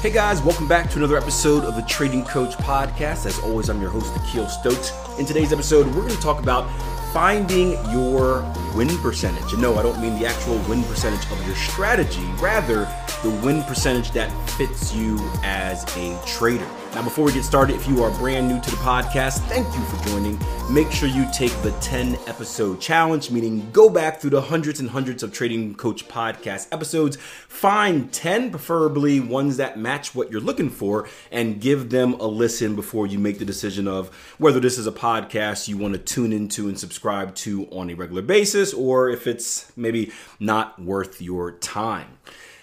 Hey guys, welcome back to another episode of the Trading Coach Podcast. As always, I'm your host, Akil Stokes. In today's episode, we're going to talk about finding your win percentage. And no, I don't mean the actual win percentage of your strategy, rather the win percentage that fits you as a trader. Now, before we get started, if you are brand new to the podcast, thank you for joining. Make sure you take the 10-episode challenge, meaning go back through the hundreds and hundreds of Trading Coach Podcast episodes, find 10, preferably ones that match what you're looking for, and give them a listen before you make the decision of whether this is a podcast you want to tune into and subscribe to on a regular basis, or if it's maybe not worth your time.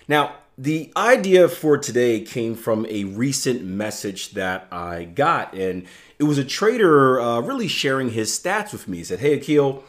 Now, the idea for today came from a recent message that I got, and it was a trader really sharing his stats with me. He said, "Hey, Akil,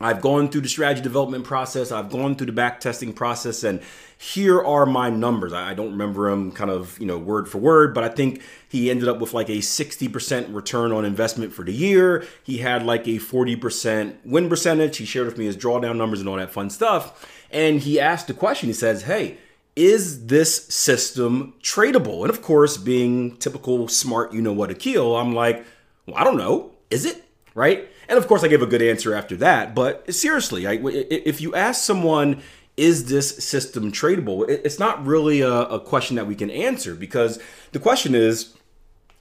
I've gone through the strategy development process, I've gone through the back testing process, and here are my numbers." I don't remember him kind of, word for word, but I think he ended up with like a 60% return on investment for the year. He had like a 40% win percentage. He shared with me his drawdown numbers and all that fun stuff. And he asked the question, he says, "Hey, is this system tradable?" And of course, being typical smart, Akil, I'm like, well, I don't know. Is it? Right? And of course, I gave a good answer after that. But seriously, if you ask someone, is this system tradable? It's not really a question that we can answer, because the question is,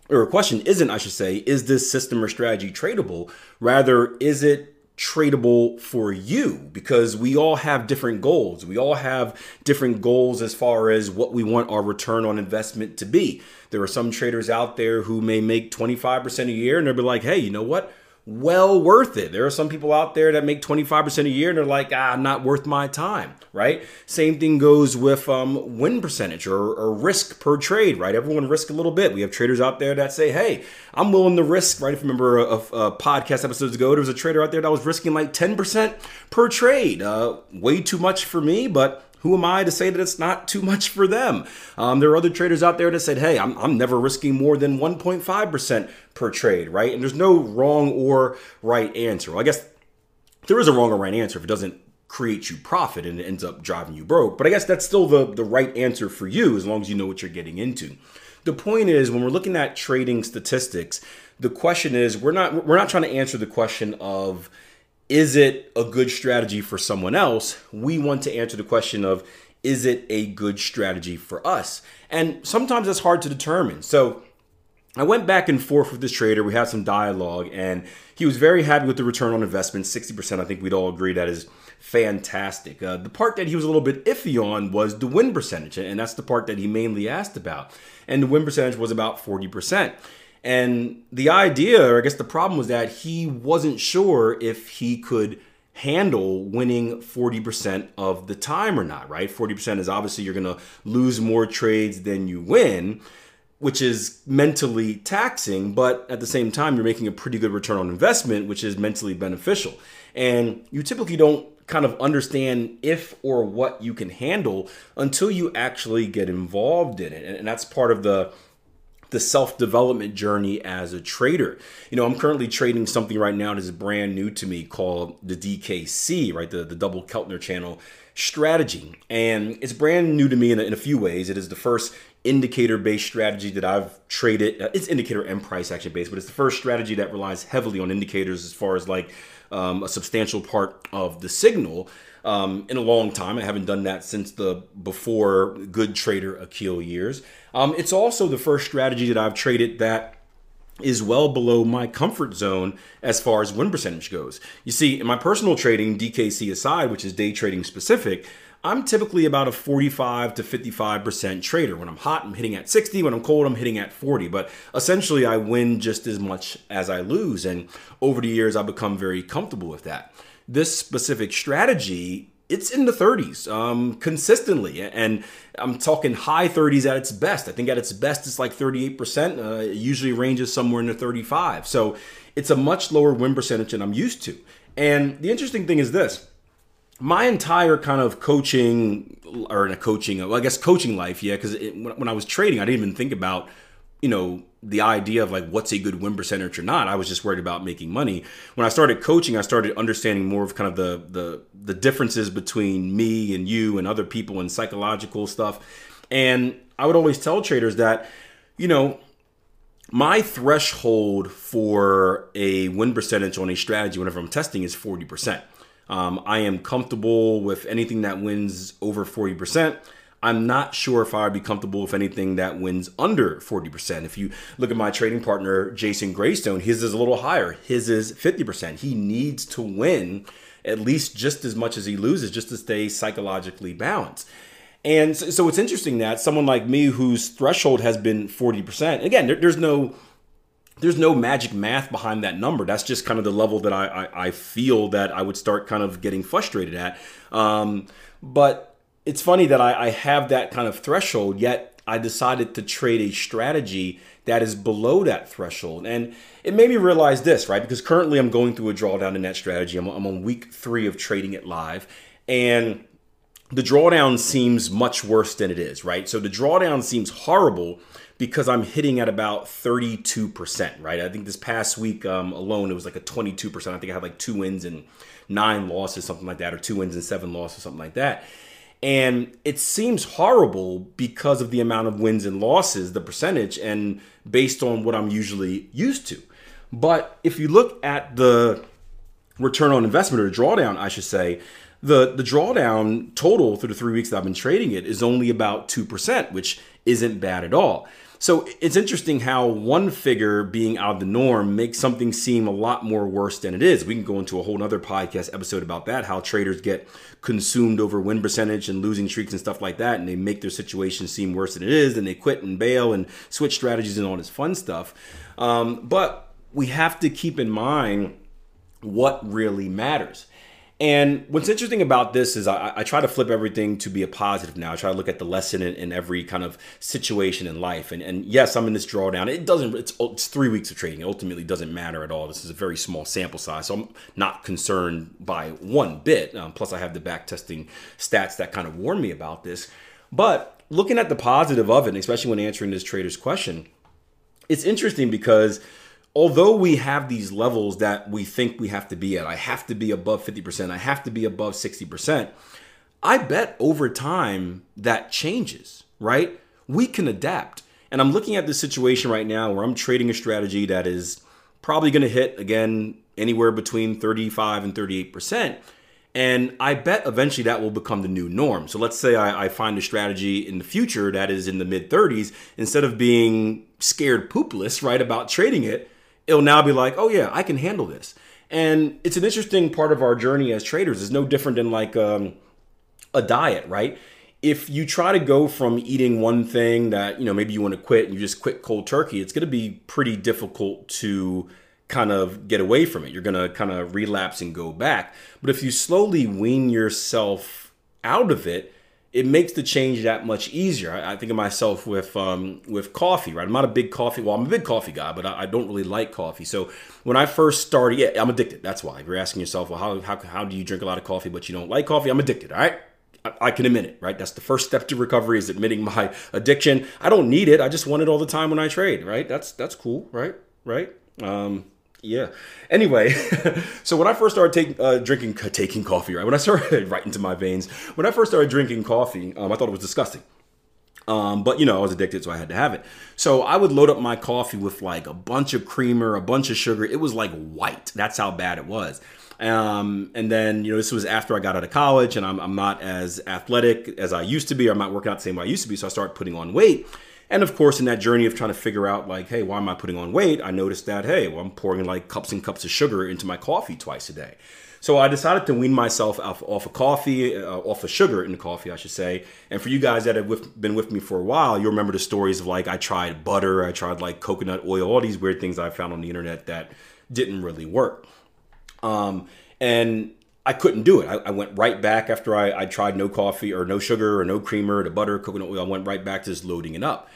or a question isn't, I should say, is this system or strategy tradable? Rather, is it tradable for you? Because we all have different goals. We all have different goals as far as what we want our return on investment to be. There are some traders out there who may make 25% a year and they'll be like, hey, you know what? Well worth it. There are some people out there that make 25% a year and they're like, not worth my time, right? Same thing goes with win percentage or risk per trade, right? Everyone risk a little bit. We have traders out there that say, hey, I'm willing to risk, right? If you remember a podcast episodes ago, there was a trader out there that was risking like 10% per trade. Way too much for me, but who am I to say that it's not too much for them? There are other traders out there that said, hey, I'm never risking more than 1.5% per trade, right? And there's no wrong or right answer. Well, I guess there is a wrong or right answer if it doesn't create you profit and it ends up driving you broke. But I guess that's still the right answer for you, as long as you know what you're getting into. The point is, when we're looking at trading statistics, the question is, we're not trying to answer the question of, is it a good strategy for someone else? We want to answer the question of, is it a good strategy for us? And sometimes that's hard to determine. So I went back and forth with this trader. We had some dialogue and he was very happy with the return on investment, 60%. I think we'd all agree that is fantastic. The part that he was a little bit iffy on was the win percentage. And that's the part that he mainly asked about. And the win percentage was about 40%. And the idea, or I guess the problem, was that he wasn't sure if he could handle winning 40% of the time or not, right? 40% is obviously you're going to lose more trades than you win, which is mentally taxing. But at the same time, you're making a pretty good return on investment, which is mentally beneficial. And you typically don't kind of understand if or what you can handle until you actually get involved in it. And that's part of the self-development journey as a trader. I'm currently trading something right now that is brand new to me called the DKC, right? The Double Keltner Channel Strategy. And it's brand new to me in a few ways. It is the first indicator-based strategy that I've traded. It's indicator and price action-based, but it's the first strategy that relies heavily on indicators as far as like a substantial part of the signal in a long time. I haven't done that since the before Good Trader Akil years. It's also the first strategy that I've traded that is well below my comfort zone as far as win percentage goes. You see, in my personal trading, DKC aside, which is day trading specific, I'm typically about a 45 to 55% trader. When I'm hot, I'm hitting at 60. When I'm cold, I'm hitting at 40. But essentially, I win just as much as I lose. And over the years, I've become very comfortable with that. This specific strategy, it's in the 30s consistently. And I'm talking high 30s at its best. I think at its best, it's like 38%. It usually ranges somewhere in the 35. So it's a much lower win percentage than I'm used to. And the interesting thing is this. My entire kind of coaching life, because when I was trading, I didn't even think about, the idea of like what's a good win percentage or not. I was just worried about making money. When I started coaching, I started understanding more of kind of the differences between me and you and other people and psychological stuff. And I would always tell traders that, you know, my threshold for a win percentage on a strategy whenever I'm testing is 40%. I am comfortable with anything that wins over 40%. I'm not sure if I would be comfortable with anything that wins under 40%. If you look at my trading partner, Jason Greystone, his is a little higher. His is 50%. He needs to win at least just as much as he loses just to stay psychologically balanced. And so it's interesting that someone like me whose threshold has been 40%, again, there's no magic math behind that number. That's just kind of the level that I feel that I would start kind of getting frustrated at. But it's funny that I have that kind of threshold, yet I decided to trade a strategy that is below that threshold. And it made me realize this, right? Because currently I'm going through a drawdown in that strategy. I'm on week 3 of trading it live. And the drawdown seems much worse than it is, right? So the drawdown seems horrible because I'm hitting at about 32%, right? I think this past week alone, it was like a 22%. I think I had like 2 wins and 9 losses, something like that, or 2 wins and 7 losses, something like that. And it seems horrible because of the amount of wins and losses, the percentage, and based on what I'm usually used to. But if you look at the return on investment, or the drawdown, I should say, the drawdown total through the 3 weeks that I've been trading it is only about 2%, which isn't bad at all. So it's interesting how one figure being out of the norm makes something seem a lot more worse than it is. We can go into a whole other podcast episode about that, how traders get consumed over win percentage and losing streaks and stuff like that, and they make their situation seem worse than it is, and they quit and bail and switch strategies and all this fun stuff. But we have to keep in mind what really matters. And what's interesting about this is I try to flip everything to be a positive now. I try to look at the lesson in every kind of situation in life. And yes, I'm in this drawdown. It's 3 weeks of trading. It ultimately doesn't matter at all. This is a very small sample size, so I'm not concerned by one bit. Plus, I have the back testing stats that kind of warn me about this. But looking at the positive of it, especially when answering this trader's question, it's interesting because although we have these levels that we think we have to be at, I have to be above 50%, I have to be above 60%, I bet over time that changes, right? We can adapt. And I'm looking at this situation right now where I'm trading a strategy that is probably going to hit, again, anywhere between 35 and 38%. And I bet eventually that will become the new norm. So let's say I find a strategy in the future that is in the mid-30s. Instead of being scared poopless, right, about trading it, it'll now be like, oh yeah, I can handle this. And it's an interesting part of our journey as traders. It's no different than like a diet, right? If you try to go from eating one thing that, you know, maybe you want to quit and you just quit cold turkey, it's going to be pretty difficult to kind of get away from it. You're going to kind of relapse and go back. But if you slowly wean yourself out of it, it makes the change that much easier. I think of myself with coffee, right? I'm not a big coffee. Well, I'm a big coffee guy, but I don't really like coffee. So when I first started, yeah, I'm addicted. That's why. If you're asking yourself, well, how do you drink a lot of coffee but you don't like coffee? I'm addicted, all right? I can admit it, right? That's the first step to recovery, is admitting my addiction. I don't need it. I just want it all the time when I trade, right? That's cool, right? Yeah. Anyway, so when I first started taking coffee, right? When I started right into my veins, when I first started drinking coffee, I thought it was disgusting. But you know, I was addicted, so I had to have it. So I would load up my coffee with like a bunch of creamer, a bunch of sugar. It was like white. That's how bad it was. And then, you know, this was after I got out of college and I'm not as athletic as I used to be, or I'm not working out the same way I used to be. So I started putting on weight. And of course, in that journey of trying to figure out like, hey, why am I putting on weight? I noticed that, hey, well, I'm pouring like cups and cups of sugar into my coffee twice a day. So I decided to wean myself off of sugar in the coffee, I should say. And for you guys that have been with me for a while, you'll remember the stories of like, I tried butter, I tried like coconut oil, all these weird things I found on the internet that didn't really work. And I couldn't do it. I went right back after I tried no coffee or no sugar or no creamer, the butter, coconut oil. I went right back to just loading it up.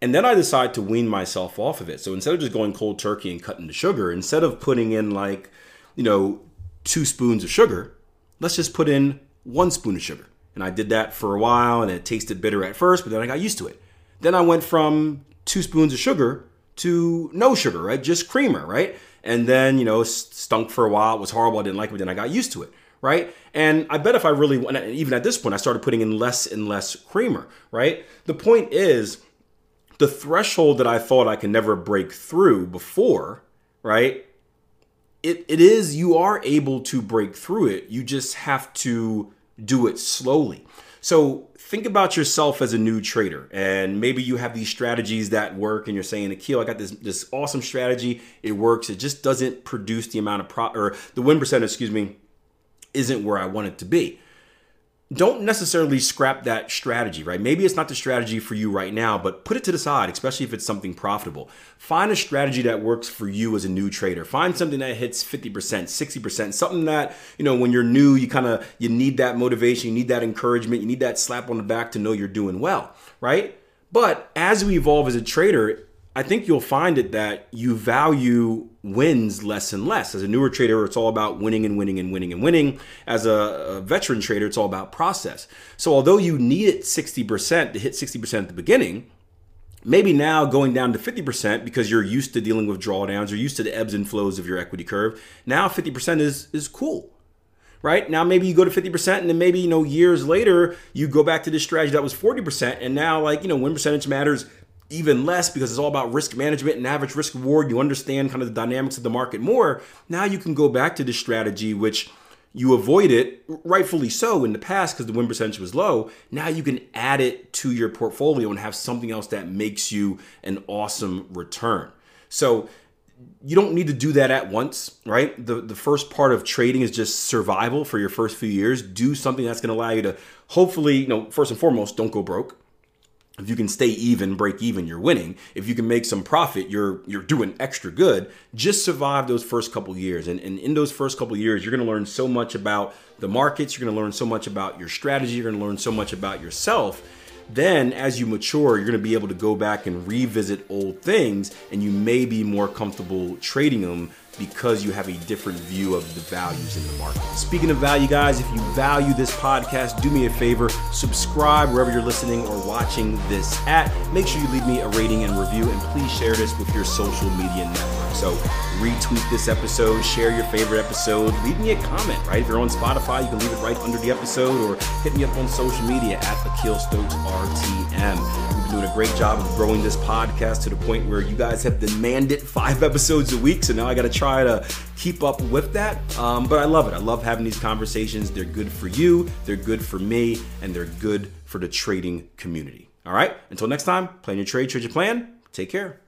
And then I decided to wean myself off of it. So instead of just going cold turkey and cutting the sugar, instead of putting in like, you know, 2 spoons of sugar, let's just put in 1 spoon of sugar. And I did that for a while and it tasted bitter at first, but then I got used to it. Then I went from 2 spoons of sugar to no sugar, right? Just creamer, right? And then, you know, stunk for a while. It was horrible. I didn't like it, but then I got used to it, right? And I bet if I really, even at this point, I started putting in less and less creamer, right? The point is, the threshold that I thought I could never break through before, right? It is, you are able to break through it. You just have to do it slowly. So think about yourself as a new trader, and maybe you have these strategies that work and you're saying, Akil, I got this awesome strategy. It works. It just doesn't produce the amount of the win percent, isn't where I want it to be. Don't necessarily scrap that strategy, right? Maybe it's not the strategy for you right now, but put it to the side, especially if it's something profitable. Find a strategy that works for you as a new trader. Find something that hits 50%, 60%, something that, when you're new, you need that motivation, you need that encouragement, you need that slap on the back to know you're doing well, right? But as we evolve as a trader, I think you'll find it that you value wins less and less. As a newer trader, it's all about winning and winning and winning and winning. As a veteran trader, it's all about process. So although you needed 60% to hit 60% at the beginning, maybe now going down to 50% because you're used to dealing with drawdowns, you're used to the ebbs and flows of your equity curve. Now 50% is cool. Right now, maybe you go to 50%, and then maybe years later you go back to this strategy that was 40%, and now win percentage matters even less because it's all about risk management and average risk reward. You understand kind of the dynamics of the market more. Now you can go back to this strategy, which you avoided, rightfully so, in the past because the win percentage was low. Now you can add it to your portfolio and have something else that makes you an awesome return. So you don't need to do that at once, right? The first part of trading is just survival for your first few years. Do something that's going to allow you to hopefully, first and foremost, don't go broke. If you can stay even, break even, you're winning. If you can make some profit, you're doing extra good. Just survive those first couple years. And in those first couple years, you're gonna learn so much about the markets, you're gonna learn so much about your strategy, you're gonna learn so much about yourself. Then as you mature, you're gonna be able to go back and revisit old things, and you may be more comfortable trading them because you have a different view of the values in the market. Speaking of value, guys, if you value this podcast, do me a favor, subscribe wherever you're listening or watching this at. Make sure you leave me a rating and review, and please share this with your social media network. So retweet this episode, share your favorite episode, leave me a comment, right? If you're on Spotify, you can leave it right under the episode, or hit me up on social media at Akil Stokes RTM. We've been doing a great job of growing this podcast to the point where you guys have demanded 5 episodes a week, so now I gotta try to keep up with that, but I love it. I love having these conversations. They're good for you, they're good for me, and they're good for the trading community. All right, until next time, plan your trade, trade your plan. Take care.